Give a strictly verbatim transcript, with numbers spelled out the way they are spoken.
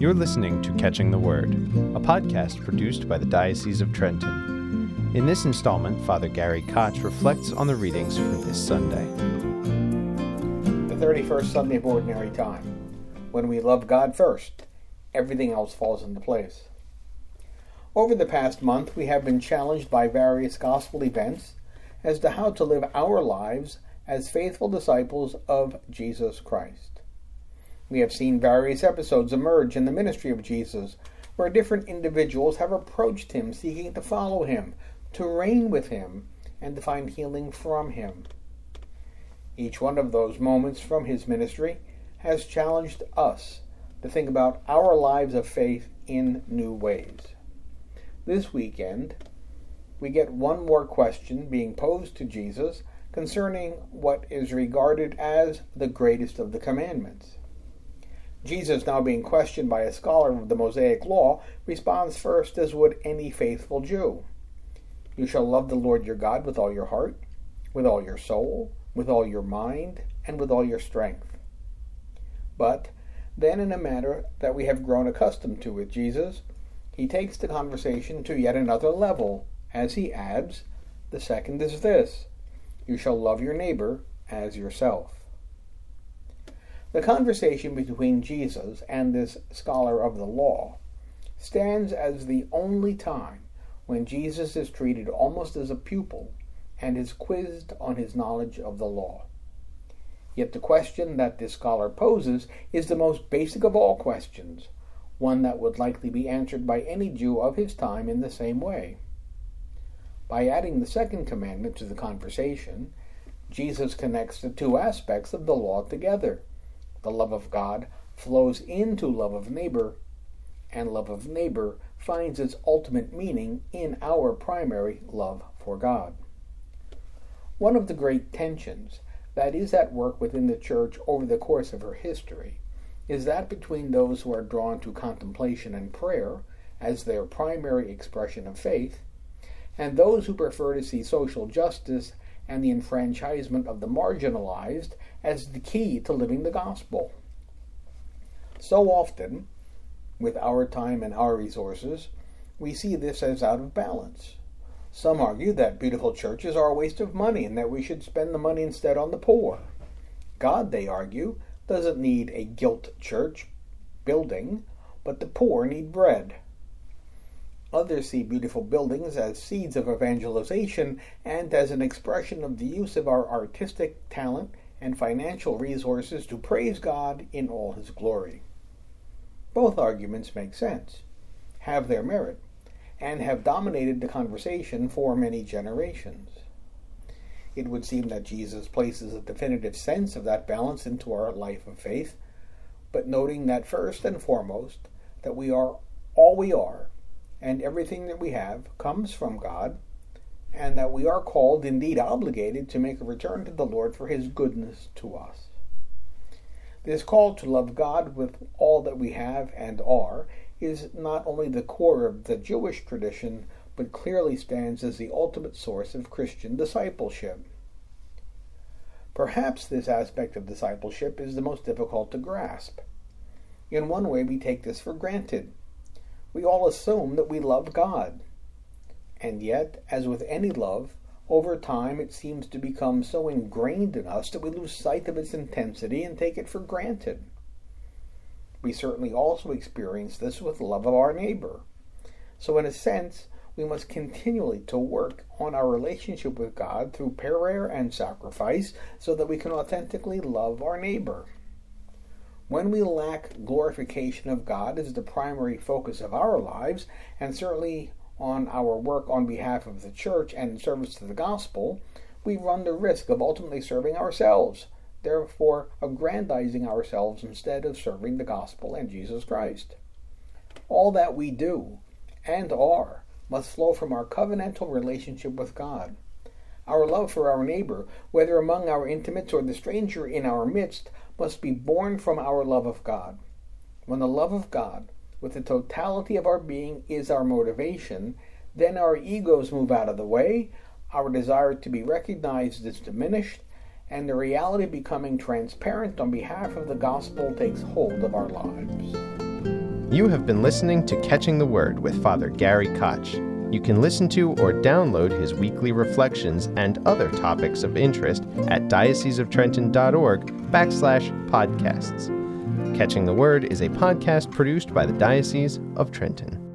You're listening to Catching the Word, a podcast produced by the Diocese of Trenton. In this installment, Father Gary Koch reflects on the readings for this Sunday. The thirty-first Sunday of Ordinary Time. When we love God first, everything else falls into place. Over the past month, we have been challenged by various gospel events as to how to live our lives as faithful disciples of Jesus Christ. We have seen various episodes emerge in the ministry of Jesus, where different individuals have approached him, seeking to follow him, to reign with him, and to find healing from him. Each one of those moments from his ministry has challenged us to think about our lives of faith in new ways. This weekend, we get one more question being posed to Jesus concerning what is regarded as the greatest of the commandments. Jesus, now being questioned by a scholar of the Mosaic Law, responds first as would any faithful Jew. You shall love the Lord your God with all your heart, with all your soul, with all your mind, and with all your strength. But then, in a manner that we have grown accustomed to with Jesus, he takes the conversation to yet another level as he adds, the second is this, you shall love your neighbor as yourself. The conversation between Jesus and this scholar of the law stands as the only time when Jesus is treated almost as a pupil and is quizzed on his knowledge of the law. Yet the question that this scholar poses is the most basic of all questions, one that would likely be answered by any Jew of his time in the same way. By adding the second commandment to the conversation, Jesus connects the two aspects of the law together. The love of God flows into love of neighbor, and love of neighbor finds its ultimate meaning in our primary love for God. One of the great tensions that is at work within the Church over the course of her history is that between those who are drawn to contemplation and prayer as their primary expression of faith, and those who prefer to see social justice and the enfranchisement of the marginalized as the key to living the gospel. So often, with our time and our resources, we see this as out of balance. Some argue that beautiful churches are a waste of money and that we should spend the money instead on the poor. God, they argue, doesn't need a gilt church building, but the poor need bread. Others see beautiful buildings as seeds of evangelization and as an expression of the use of our artistic talent and financial resources to praise God in all his glory. Both arguments make sense, have their merit, and have dominated the conversation for many generations. It would seem that Jesus places a definitive sense of that balance into our life of faith, but noting that first and foremost, that we are all we are, and everything that we have comes from God, and that we are called, indeed obligated, to make a return to the Lord for his goodness to us. This call to love God with all that we have and are is not only the core of the Jewish tradition, but clearly stands as the ultimate source of Christian discipleship. Perhaps this aspect of discipleship is the most difficult to grasp. In one way, we take this for granted. We all assume that we love God. And yet, as with any love, over time it seems to become so ingrained in us that we lose sight of its intensity and take it for granted. We certainly also experience this with love of our neighbor. So in a sense, we must continually to work on our relationship with God through prayer and sacrifice so that we can authentically love our neighbor. When we lack glorification of God as the primary focus of our lives, and certainly on our work on behalf of the Church and in service to the gospel, we run the risk of ultimately serving ourselves, therefore aggrandizing ourselves instead of serving the gospel and Jesus Christ. All that we do and are must flow from our covenantal relationship with God. Our love for our neighbor, whether among our intimates or the stranger in our midst, must be born from our love of God. When the love of God, with the totality of our being, is our motivation, then our egos move out of the way, our desire to be recognized is diminished, and the reality becoming transparent on behalf of the gospel takes hold of our lives. You have been listening to Catching the Word with Father Gary Koch. You can listen to or download his weekly reflections and other topics of interest at dioceseoftrenton.org backslash podcasts. Catching the Word is a podcast produced by the Diocese of Trenton.